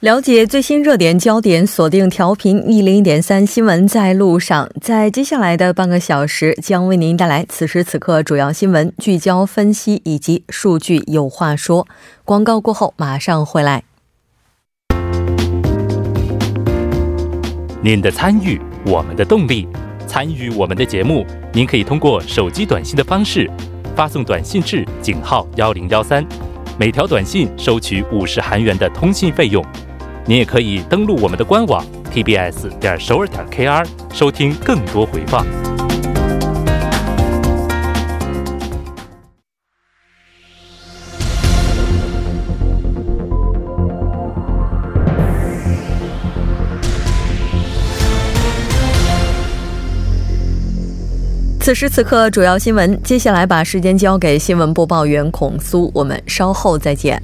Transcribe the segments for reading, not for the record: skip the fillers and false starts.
了解最新热点，焦点锁定调频 101.3 新闻在路上。 在接下来的半个小时， 将为您带来此时此刻主要新闻、聚焦分析， 以及数据有话说。 广告过后马上回来。 您的参与， 我们的动力。 参与我们的节目， 您可以通过 手机短信的方式 发送短信至井号 1013， 每条短信 收取 50韩元 的通信费用。 你也可以登录我们的官网 tbs.show.kr 收听更多回放。此时此刻主要新闻，接下来把时间交给新闻播报员孔苏，我们稍后再见。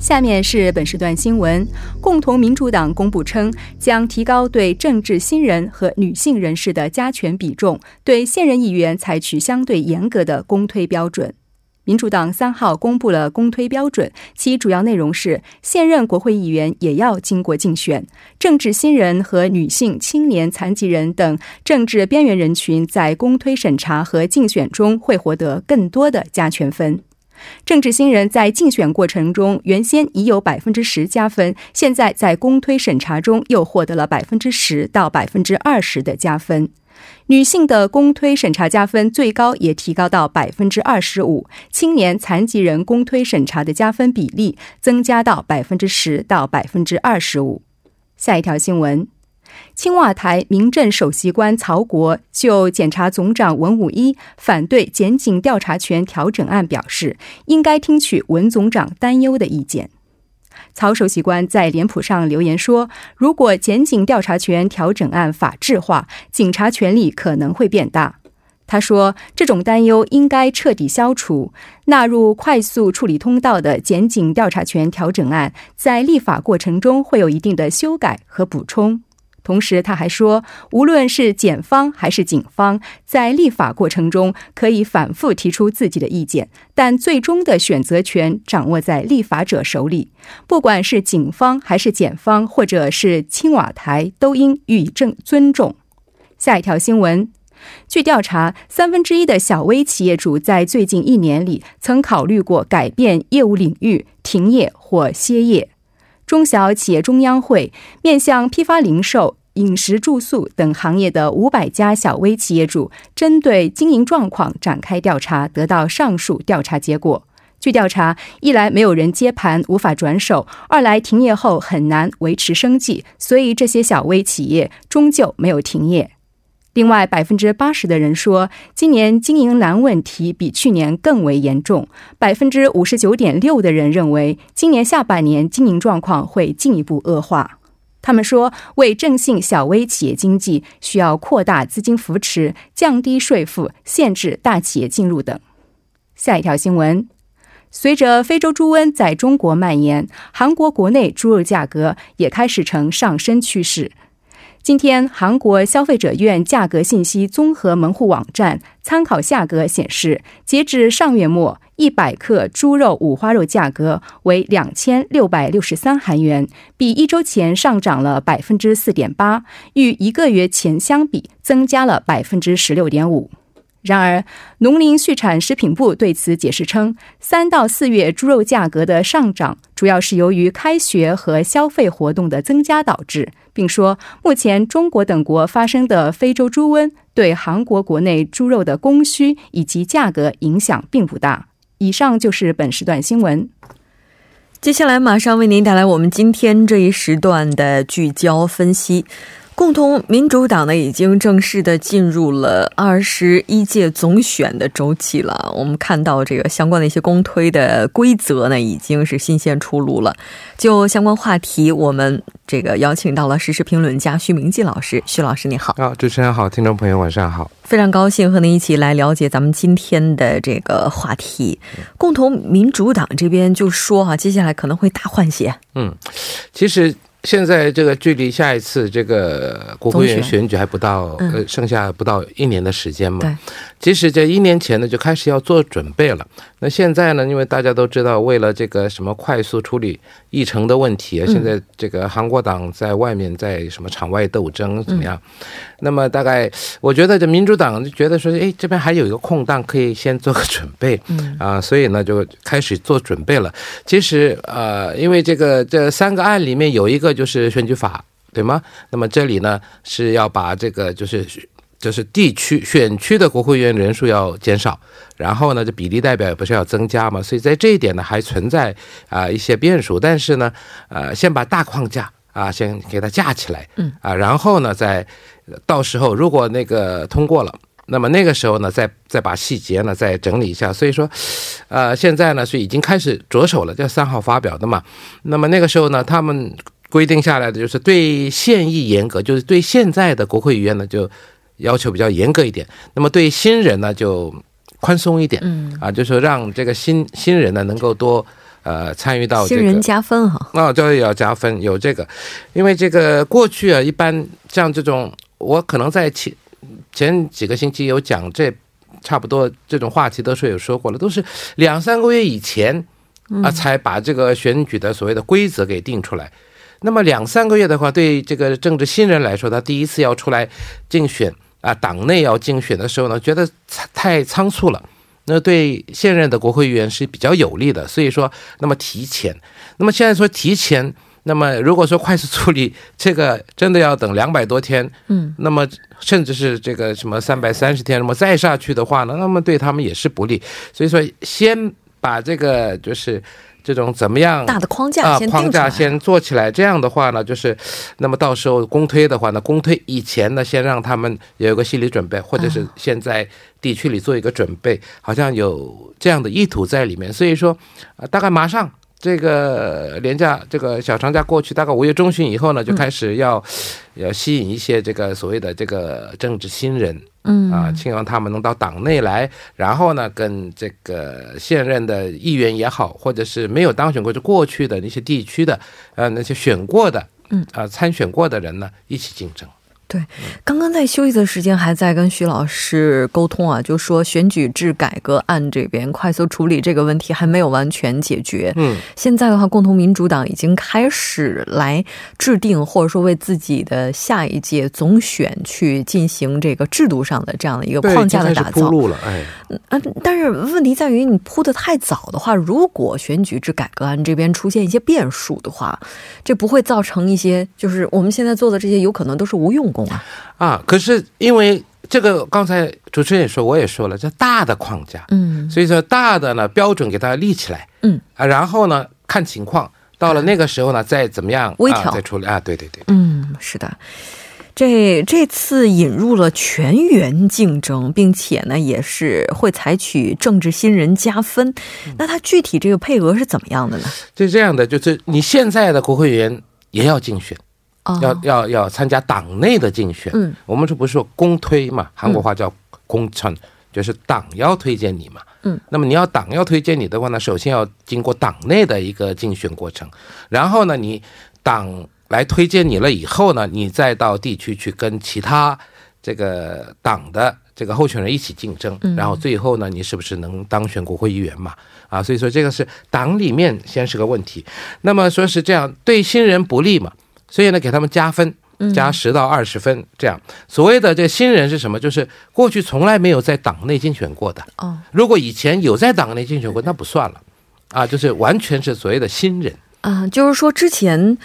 下面是本时段新闻。共同民主党公布称，将提高对政治新人和女性人士的加权比重，对现任议员采取相对严格的公推标准。民主党3号公布了公推标准，其主要内容是现任国会议员也要经过竞选，政治新人和女性、青年、残疾人等政治边缘人群在公推审查和竞选中会获得更多的加权分。政治新人在竞选过程中原先已有 10% 加分，现在在公推审查中又获得了 10% 到 20% 的加分。女性的公推审查加分最高也提高到 25%， 青年残疾人公推审查的加分比例增加到 10% 到 25%。 下一条新闻。青瓦台民政首席官曹国就检察总长文武一反对检警调查权调整案表示，应该听取文总长担忧的意见。曹首席官在脸谱上留言说，如果检警调查权调整案法制化，警察权力可能会变大。他说，这种担忧应该彻底消除，纳入快速处理通道的检警调查权调整案在立法过程中会有一定的修改和补充。同时他还说，无论是检方还是警方，在立法过程中可以反复提出自己的意见，但最终的选择权掌握在立法者手里。不管是警方还是检方，或者是青瓦台，都应予以尊重。下一条新闻。据调查，1/3的小微企业主在最近1年里曾考虑过改变业务领域、停业或歇业。中小企业中央会面向批发零售、饮食住宿等行业的500家小微企业主，针对经营状况展开调查，得到上述调查结果。据调查，一来没有人接盘，无法转手；二来停业后很难维持生计，所以这些小微企业终究没有停业。另外 80% 的人说，今年经营难问题比去年更为严重， 59.6% 的人认为今年下半年经营状况会进一步恶化。他们说，为振兴小微企业经济，需要扩大资金扶持、降低税负、限制大企业进入等。下一条新闻。随着非洲猪瘟在中国蔓延，韩国国内猪肉价格也开始呈上升趋势。今天，韩国消费者院价格信息综合门户网站参考价格显示，截至上月末，100克猪肉五花肉价格为2663韩元，比1周前上涨了 4.8%， 与1个月前相比增加了 16.5%。然而，农林畜产食品部对此解释称，3到4月猪肉价格的上涨主要是由于开学和消费活动的增加导致，并说目前中国等国发生的非洲猪瘟对韩国国内猪肉的供需以及价格影响并不大。以上就是本时段新闻。接下来马上为您带来我们今天这一时段的聚焦分析。共同民主党的已经正式的进入了2019总选的周期了，我们看到这个相关的一些公推的规则呢已经是新鲜出炉了。就相关话题我们这个邀请到了时时评论家徐明季老师，徐老师你好。主持人好，听众朋友晚上好。非常高兴和您一起来了解咱们今天的这个话题，共同民主党这边就说啊，接下来可能会大换血。其实 现在这个距离下一次这个国会选举还不到剩下不到一年的时间嘛，其实在一年前呢就开始要做准备了。那现在呢，因为大家都知道为了这个什么快速处理议程的问题，现在这个韩国党在外面在什么场外斗争怎么样，那么大概我觉得这民主党觉得说哎这边还有一个空档可以先做个准备啊，所以呢就开始做准备了。其实因为这个这三个案里面有一个就是 选举法，对吗？那么这里呢是要把这个就是地区选区的国会议员人数要减少，然后呢这比例代表也不是要增加嘛，所以在这一点呢还存在一些变数。但是呢先把大框架先给它架起来，然后呢再到时候如果那个通过了，那么那个时候呢再把细节呢再整理一下。所以说现在呢是已经开始着手了，这3号发表的嘛，那么那个时候呢他们 规定下来的就是对现役严格，就是对现在的国会议员呢就要求比较严格一点，那么对新人呢就宽松一点啊，就是让这个新人呢能够多 参与到这个，新人加分哈，那就要加分有这个。因为这个过去啊一般像这种我可能在前几个星期有讲这差不多这种话题的时候有说过了，都是两三个月以前啊才把这个选举的所谓的规则给定出来。 那么两三个月的话对这个政治新人来说他第一次要出来竞选啊党内要竞选的时候呢觉得太仓促了，那对现任的国会议员是比较有利的，所以说那么提前，那么现在说提前，那么如果说快速处理这个真的要等200多天，那么甚至是这个什么330天，那么再下去的话呢，那么对他们也是不利。所以说先把这个就是 这种怎么样大的框架先做起来，这样的话呢就是那么到时候公推的话呢公推以前呢先让他们有一个心理准备，或者是现在地区里做一个准备，好像有这样的意图在里面。所以说大概马上这个连假这个小长假过去大概5月中旬以后呢就开始要吸引一些这个所谓的这个政治新人 啊，倾囊他们能到党内来，然后呢跟这个现任的议员也好，或者是没有当选过就过去的那些地区的那些选过的参选过的人呢一起竞争。 对，刚刚在休息的时间还在跟徐老师沟通啊，就说选举制改革案这边快速处理这个问题还没有完全解决，现在的话共同民主党已经开始来制定或者说为自己的下一届总选去进行这个制度上的这样的一个框架的打造。对，已经开始铺路了。哎，但是问题在于你铺的太早的话，如果选举制改革案这边出现一些变数的话，这不会造成一些就是我们现在做的这些有可能都是无用功啊。 可是因为这个刚才主持人也说我也说了，这大的框架，所以说大的呢标准给它立起来，然后呢看情况到了那个时候呢再怎么样再出来啊。对对对，嗯，是的。 这次引入了全员竞争，并且呢也是会采取政治新人加分，那它具体这个配额是怎么样的呢？是这样的，就是你现在的国会议员也要竞选， 要参加党内的竞选，我们不是说公推嘛，韩国话叫公천，就是党要推荐你嘛。那么你要党要推荐你的话呢，首先要经过党内的一个竞选过程，然后呢你党来推荐你了以后呢，你再到地区去跟其他这个党的 这个党的这个候选人一起竞争，然后最后呢你是不是能当选国会议员嘛。啊，所以说这个是党里面先是个问题。那么说是这样，对新人不利嘛，所以呢给他们加分加10到20分，这样所谓的这新人是什么，就是过去从来没有在党内竞选过那不算了啊，就是完全是所谓的新人啊，就是说之前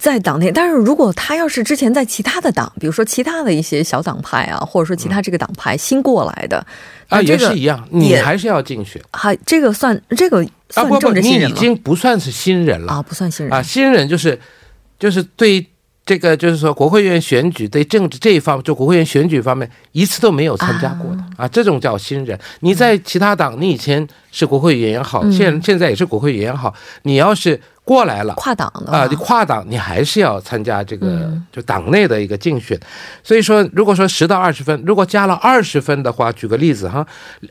在党内，但是如果他要是之前在其他的党，比如说其他的一些小党派啊，或者说其他这个党派新过来的，那这个也是一样，你还是要进去。这个算这个不算新人了？已经不算是新人了啊，不算新人啊。新人就是对这个就是说国会议员选举对政治这一方面，就国会议员选举方面一次都没有参加过的啊，这种叫新人。你在其他党，你以前是国会议员也好，现在也是国会议员也好，你要是过来了跨党的啊，你跨党你还是要参加这个就党内的一个竞选。所以说，如果说10到20分，如果加了20分的话，举个例子哈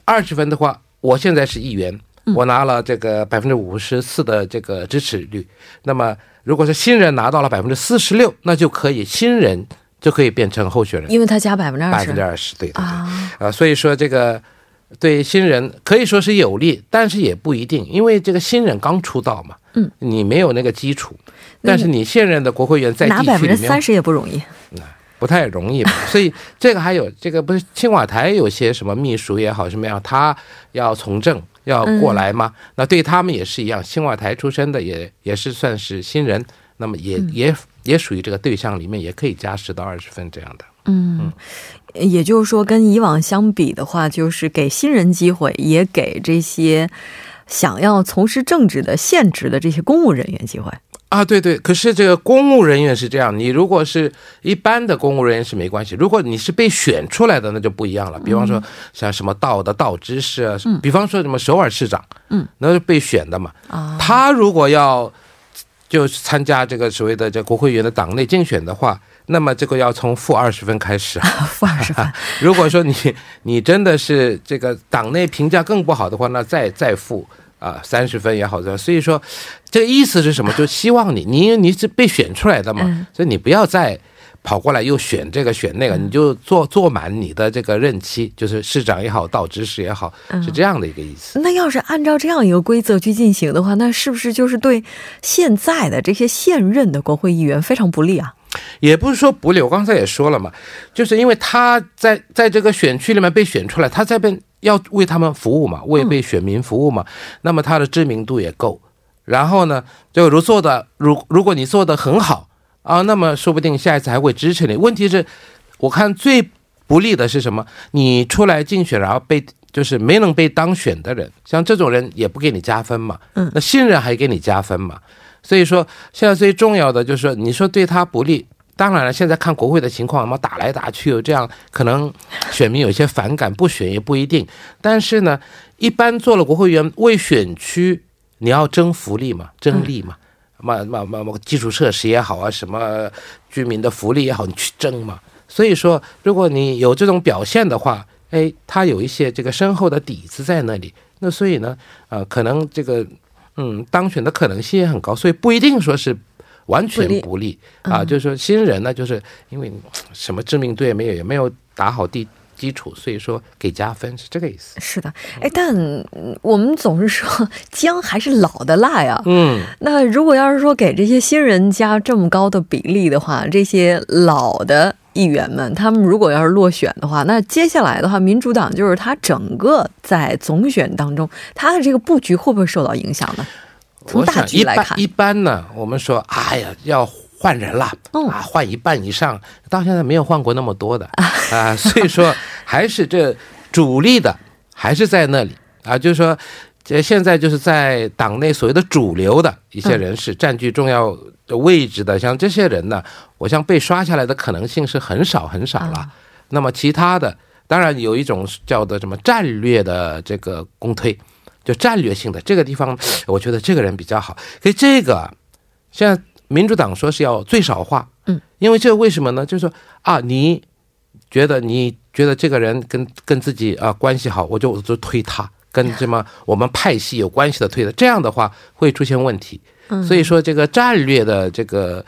，20分的话，我现在是议员，我拿了这个54%的这个支持率，那么。如果是新人拿到了46%，那就可以新人就可以变成候选人，因为他加20%，对的啊、所以说这个对新人可以说是有利，但是也不一定，因为这个新人刚出道嘛，你没有那个基础，但是你现任的国会议员在地区里面拿30%也不容易，不太容易吧。所以这个还有这个不是青瓦台有些什么秘书也好什么样，他要从政。要过来吗？那对他们也是一样，青瓦台出身的也是算是新人，那么也属于这个对象里面，也可以加10到20分这样的。也就是说，跟以往相比的话，就是给新人机会，也给这些想要从事政治的现职的这些公务人员机会啊。对对，可是这个公务人员是这样，你如果是一般的公务人员是没关系，如果你是被选出来的，那就不一样了。比方说像什么道的道知事啊，比方说什么首尔市长，那是被选的嘛。他如果要就参加这个所谓的这国会议员的党内竞选的话，那么这个要从-20分开始-20分。如果说你真的是这个党内评价更不好的话，那再负30分也好的。所以说这个意思是什么，就希望你是被选出来的嘛，所以你不要再跑过来又选这个选那个，你就做满你的这个任期，就是市长也好到知事也好，是这样的一个意思。那要是按照这样一个规则去进行的话，那是不是就是对现在的这些现任的国会议员非常不利啊？也不是说不利，我刚才也说了嘛，就是因为他在这个选区里面被选出来，他在要为他们服务嘛，为选民服务嘛，那么他的知名度也够，然后呢就如果你做的很好啊，那么说不定下一次还会支持你。问题是我看最不利的是什么，你出来竞选然后就是没能被当选的人，像这种人也不给你加分嘛，那新人还给你加分嘛。所以说现在最重要的就是说，你说对他不利，当然了现在看国会的情况，打来打去有这样，可能选民有些反感，不选也不一定。但是呢一般做了国会议员为选区，你要争福利嘛，争利嘛，基础设施也好啊，什么居民的福利也好，你去争嘛。所以说如果你有这种表现的话，他有一些这个深厚的底子在那里，那所以呢可能这个当选的可能性也很高，所以不一定说是完全不利啊。就是说新人呢，就是因为什么知名度也没有打好基础，所以说给加分是这个意思。是的，但我们总是说姜还是老的辣呀。那如果要是说给这些新人加这么高的比例的话，这些老的议员们他们如果要是落选的话，那接下来的话民主党就是他整个在总选当中他的这个布局会不会受到影响呢？从大局来看，一般呢我们说要换人了，换一半以上，到现在没有换过那么多的所以说还是这主力的还是在那里就是说现在就是在党内所谓的主流的一些人士占据重要位置的，像这些人呢，我想被刷下来的可能性是很少很少了。那么其他的当然有一种叫做什么战略的这个公推，就战略性的这个地方我觉得这个人比较好，所以这个现在民主党说是要最少化，因为这为什么呢，就是说你觉得这个人跟自己关系好，我就推他，跟什么我们派系有关系的推的，这样的话会出现问题。所以说这个战略的这个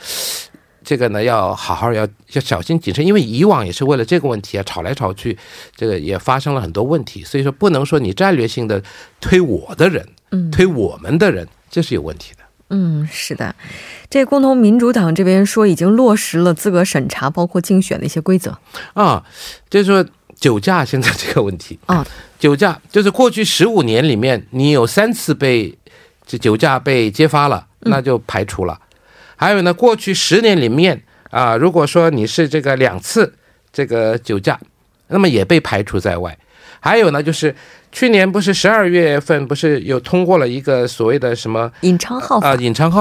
呢要好好要小心谨慎，因为以往也是为了这个问题吵来吵去，这个也发生了很多问题。所以说不能说你战略性的推我的人，推我们的人，这是有问题的。是的，这共同民主党这边说已经落实了资格审查包括竞选的一些规则就是说酒驾现在这个问题酒驾就是过去15年里面你有3次被这酒驾被揭发了，那就排除了。还有呢，过去10年里面如果说你是这个2次这个酒驾，那么也被排除在外。还有呢，就是去年不是12月份不是有通过了一个所谓的什么隐藏号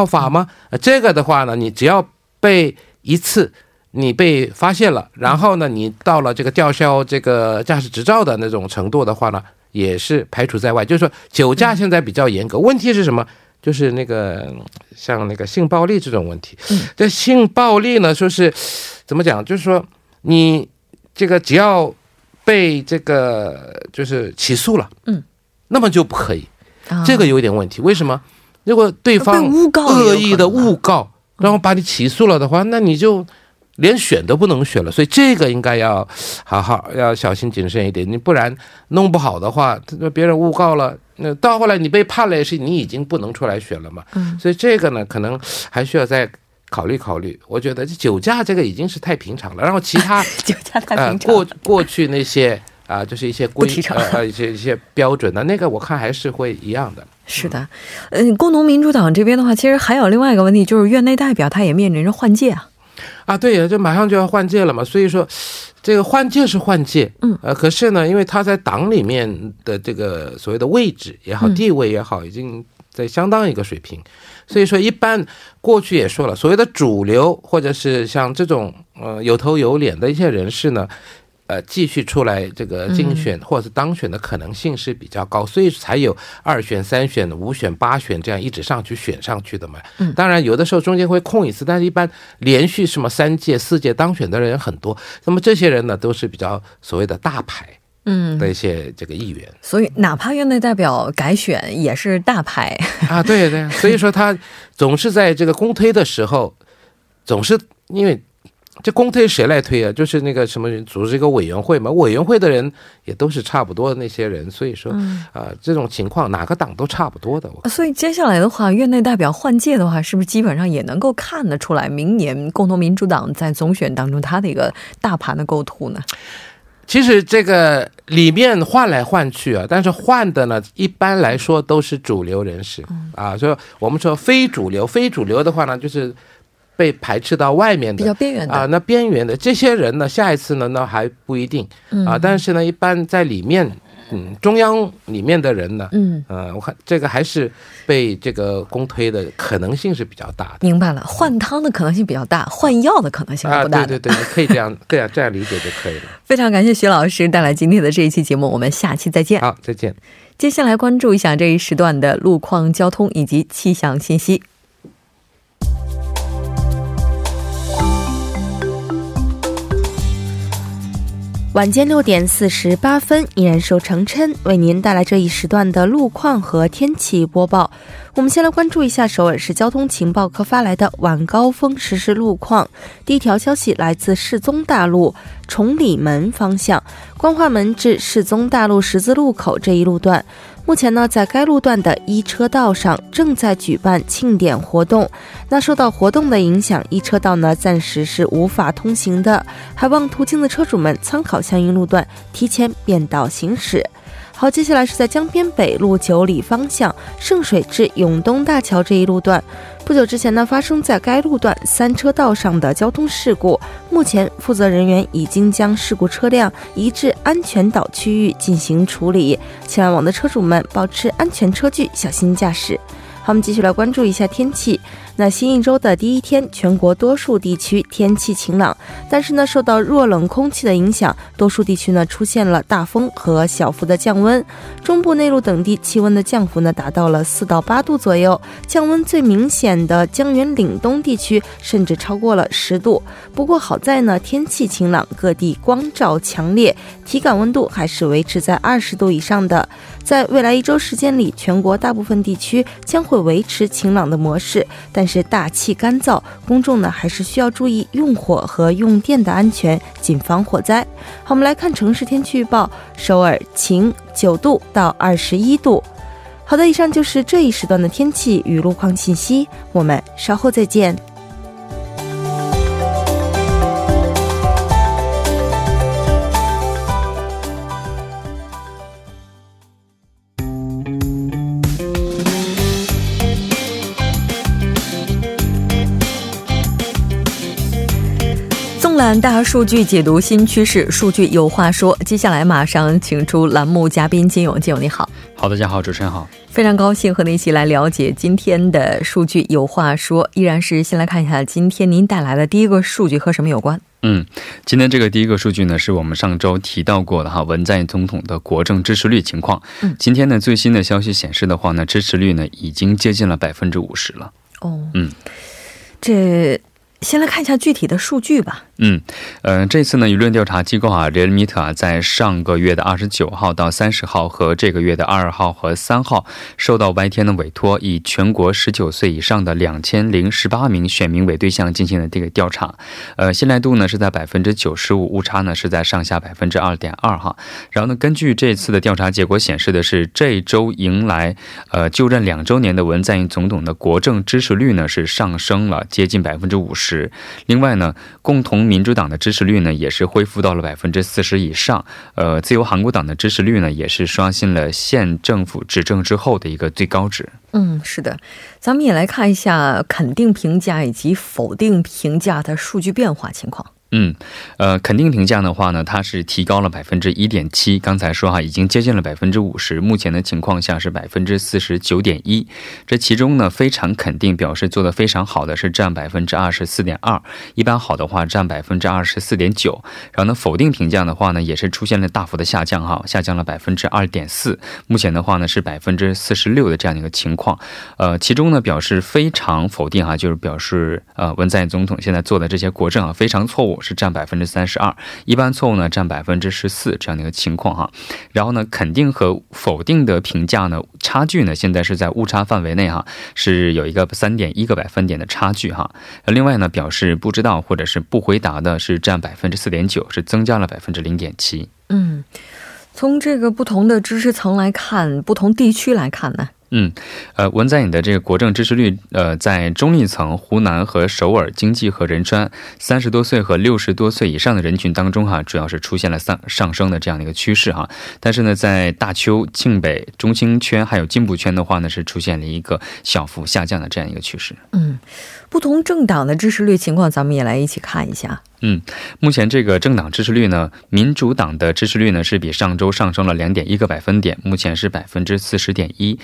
法吗？这个的话呢，你只要被一次你被发现了，然后呢你到了这个吊销这个驾驶执照的那种程度的话呢，也是排除在外。就是说酒驾现在比较严格，问题是什么，就是那个像那个性暴力这种问题，这性暴力呢说是怎么讲，就是说你这个只要被这个就是起诉了，那么就不可以，这个有点问题。为什么？如果对方恶意的诬告， 然后把你起诉了的话，那你就连选都不能选了。所以这个应该要好好要小心谨慎一点，你不然弄不好的话，别人诬告了，到后来你被判了也是，你已经不能出来选了嘛。所以这个呢可能还需要再考虑考虑。我觉得酒驾这个已经是太平常了，然后其他过去那些 这些标准的那个我看还是会一样的。是的，工农民主党这边的话其实还有另外一个问题，就是院内代表他也面临着换届啊。啊对呀，就马上就要换届了嘛，所以说这个换届是换届，可是呢因为他在党里面的这个所谓的位置也好地位也好已经在相当一个水平，所以说一般过去也说了，所谓的主流或者是像这种有头有脸的一些人士呢 继续出来这个竞选或是当选的可能性是比较高，所以才有2选3选5选8选这样一直上去选上去的嘛。当然有的时候中间会空一次，但是一般连续什么3届4届当选的人很多，那么这些人呢都是比较所谓的大牌，那些这个议员。所以哪怕院内代表改选也是大牌啊，对对，所以说他总是在这个公推的时候总是因为 这公推谁来推啊，就是那个什么组织一个委员会嘛，委员会的人也都是差不多那些人，所以说这种情况哪个党都差不多的。所以接下来的话院内代表换届的话是不是基本上也能够看得出来明年共同民主党在总选当中他的一个大盘的构图呢？其实这个里面换来换去啊，但是换的呢一般来说都是主流人士啊，所以我们说非主流，非主流的话呢就是 被排斥到外面的，比较边缘的这些人呢，下一次呢还不一定啊，但是呢一般在里面中央里面的人呢，我看这个还是被这个公推的可能性是比较大的。明白了，换汤的可能性比较大，换药的可能性不大。对对对，可以这样这样理解就可以了。非常感谢徐老师带来今天的这一期节目，我们下期再见。好，再见。接下来关注一下这一时段的路况交通以及气象信息。晚间 6点48分， 依然受成琛为您带来这一时段的路况和天气播报。 我们先来关注一下首尔市交通情报科发来的晚高峰实时路况。 第一条消息来自世宗大路 崇礼门方向， 光化门至世宗大路十字路口 这一路段， 目前呢在该路段的一车道上正在举办庆典活动， 那受到活动的影响，一车道呢暂时是无法通行的， 还望途经的车主们参考相应路段提前变道行驶。 好，接下来是在江边北路9里方向， 圣水至永东大桥这一路段， 不久之前呢发生在该路段3车道上的交通事故， 目前负责人员已经将事故车辆移至安全岛区域进行处理， 前往的车主们保持安全车距， 小心驾驶。 好，我们继续来关注一下天气。 那新一周的第1天， 全国多数地区天气晴朗， 但是呢受到弱冷空气的影响， 多数地区呢出现了大风和小幅的降温， 中部内陆等地气温的降幅呢达到了4到8度左右， 降温最明显的江原岭东地区甚至超过了10度。 不过好在呢天气晴朗， 各地光照强烈， 体感温度还是维持在20度以上的。 在未来1周时间里， 全国大部分地区将会维持晴朗的模式， 但是大气干燥， 公众呢还是需要注意用火和用电的安全， 谨防火灾。 好，我们来看城市天气预报， 首尔晴， 9度到21度。 好的，以上就是这一时段的天气与路况信息， 我们稍后再见。 大数据解读新趋势，数据有话说。接下来马上请出栏目嘉宾金勇。金勇你好。好的，大家好，主持人好，非常高兴和您一起来了解今天的数据有话说。依然是先来看一下今天您带来的第一个数据和什么有关。 今天这个第一个数据呢是我们上周提到过的文在寅总统的国政支持率情况。 今天呢最新的消息显示的话呢，支持率呢已经接近了50%了。 先来看一下具体的数据吧。 这次呢舆论调查机构Realmeter在上个月的 29号到30号 和这个月的 2号 和3号 受到白天的委托， 以全国 19岁以上的 2018名 选民为对象进行了这个调查。 信赖度呢是在 95%， 误差呢是在上下 2.2%。 然后呢根据这次的调查结果显示的是这周迎来 就任2周年的文在寅总统的国政支持率呢是上升了接近 50%。 另外呢 共同民主党的支持率呢也是恢复到了 40% 以上。 自由韩国党的支持率呢也是刷新了县政府执政之后的一个最高值。 是的，咱们也来看一下肯定评价以及否定评价的数据变化情况。 肯定评价的话呢它是提高了 1.7%， 刚才说已经接近了 50%， 目前的情况下是 49.1%。 这其中呢非常肯定表示做得非常好的是占 24.2%， 一般好的话占 24.9%。 然后呢否定评价的话呢也是出现了大幅的下降，下降了 2.4%， 目前的话呢是 46% 的这样一个情况。其中呢表示非常否定就是表示文在寅总统现在做的这些国政非常错误， 是占 32%， 一般错误呢占 14% 这样的一个情况。 然后呢肯定和否定的评价呢差距呢现在是在误差范围内， 是有一个 3.1个百分点的差距。 另外呢表示不知道或者是不回答的是占 4.9%， 是增加了 0.7%。 从这个不同的知识层来看，不同地区来看呢， 文在寅的这个国政支持率在中立层湖南和首尔、京畿和仁川 30多岁 和 60多岁以上的人群当中， 主要是出现了上升的这样的一个趋势。 但是呢在大邱、庆北、中兴圈还有进步圈的话呢是出现了一个小幅下降的这样一个趋势。 不同政党的支持率情况咱们也来一起看一下。 目前这个政党支持率呢， 民主党的支持率呢是比上周上升了 2.1个百分点， 目前是 40.1%。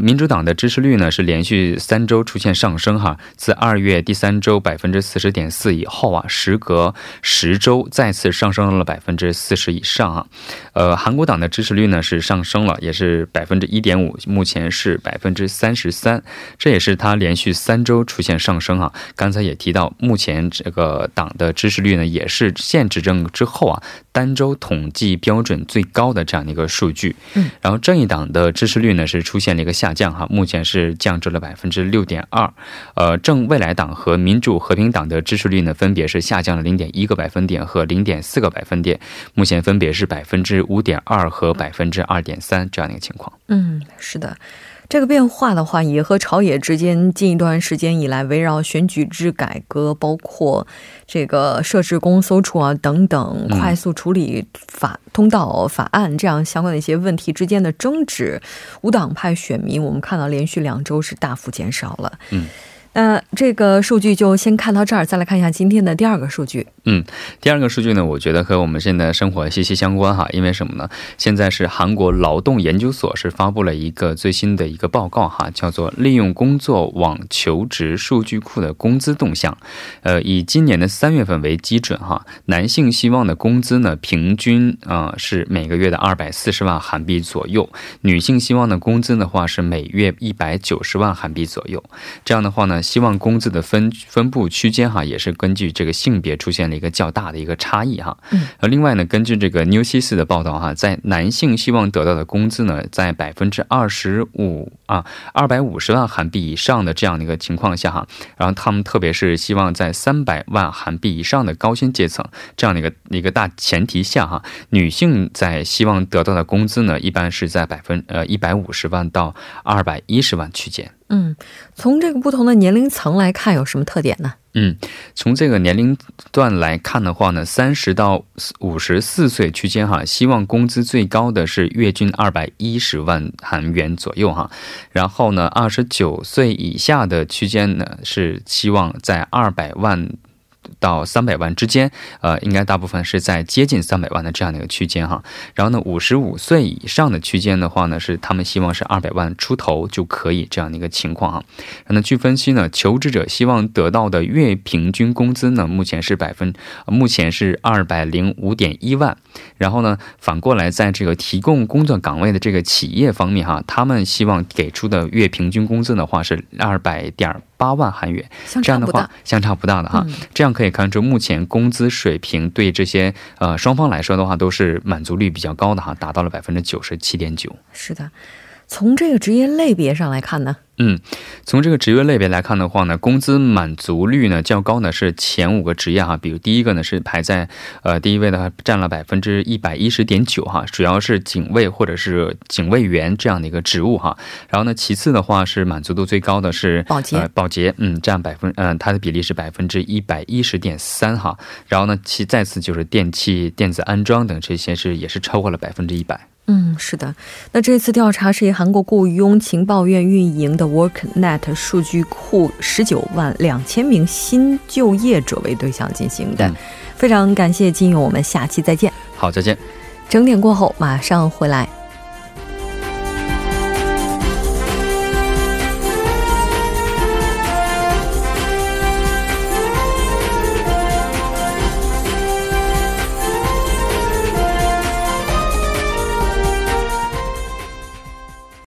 民主党的支持率呢是连续3周出现上升， 自2月第3周 40.4% 以后， 时隔10周再次上升了 40% 以上。 韩国党的支持率呢是上升了也是 1.5%， 目前是 33%， 这也是它连续3周出现上升。 刚才也提到目前这个党的支持率 也是现执政之后单周统计标准最高的这样一个数据。 然后正义党的支持率呢是出现了一个下降， 目前是降至了 6.2%。 正未来党和民主和平党的支持率呢分别是下降了 0.1个百分点 和 0.4个百分点， 目前分别是 5.2% 和 2.3% 这样一个情况。 是的， 这个变化的话也和朝野之间近一段时间以来围绕选举制改革，包括这个设置公搜处等等快速处理法通道法案这样相关的一些问题之间的争执，无党派选民我们看到连续2周是大幅减少了。 那这个数据就先看到这儿，再来看一下今天的第二个数据。第二个数据呢我觉得和我们现在生活息息相关。 因为什么呢， 现在是韩国劳动研究所是发布了一个最新的一报告， 叫做利用工作网求职数据库的工资动向。 以今年的3月份为基准， 男性希望的工资呢平均是每个月的 240万韩币左右， 女性希望的工资的话是每月 190万韩币左右。 这样的话呢， 希望工资的分布区间也是根据这个性别出现了一个较大的一差异。 另外呢根据这个New Seas的报道， 在男性希望得到的工资呢在 25% 250万韩币以上的这样的一个情况下， 然后他们特别是希望在 300万韩币以上的高薪阶层， 这样的一个大前提下， 女性在希望得到的工资呢 一般是在 150万到 210万 区间。 从这个不同的年龄层来看有什么特点呢？ 从这个年龄段来看的话呢， 30到54岁区间， 希望工资最高的是月均 210万韩元左右。 然后呢 29岁以下的区间呢是希望在 200万到300万之间， 应该大部分是在接近300万的这样的一个区间哈。 然后呢55岁以上的区间的话呢， 是他们希望是 200万出头就可以这样的一个情况哈。 然后据分析呢，求职者希望得到的月平均工资呢， 目前是 205.1万。 然后呢反过来在这个提供工作岗位的这个企业方面哈， 他们希望给出的月平均工资的话是 200.8万韩元， 这样的话相差不大的哈。 这样可以看出目前工资水平对这些双方来说的话都是满足率比较高的哈，达到了97.9%。 是的。 从这个职业类别上来看呢， 从这个职业类别来看的话呢， 工资满足率呢较高呢是前5个职业， 比如第一个呢是排在 第一位的占了 110.9%， 主要是警卫或者是警卫员这样的一个职务。 然后呢其次的话是满足度最高的是 保洁， 它的比例是 110.3%。 然后呢再次就是电器电子安装等这些也是超过了 100%。 是的。那这次调查是以韩国雇佣情报院运营的 WorkNet 数据库 192,000名新就业者为对象进行的。 非常感谢金勇，我们下期再见。好，再见。整点过后马上回来。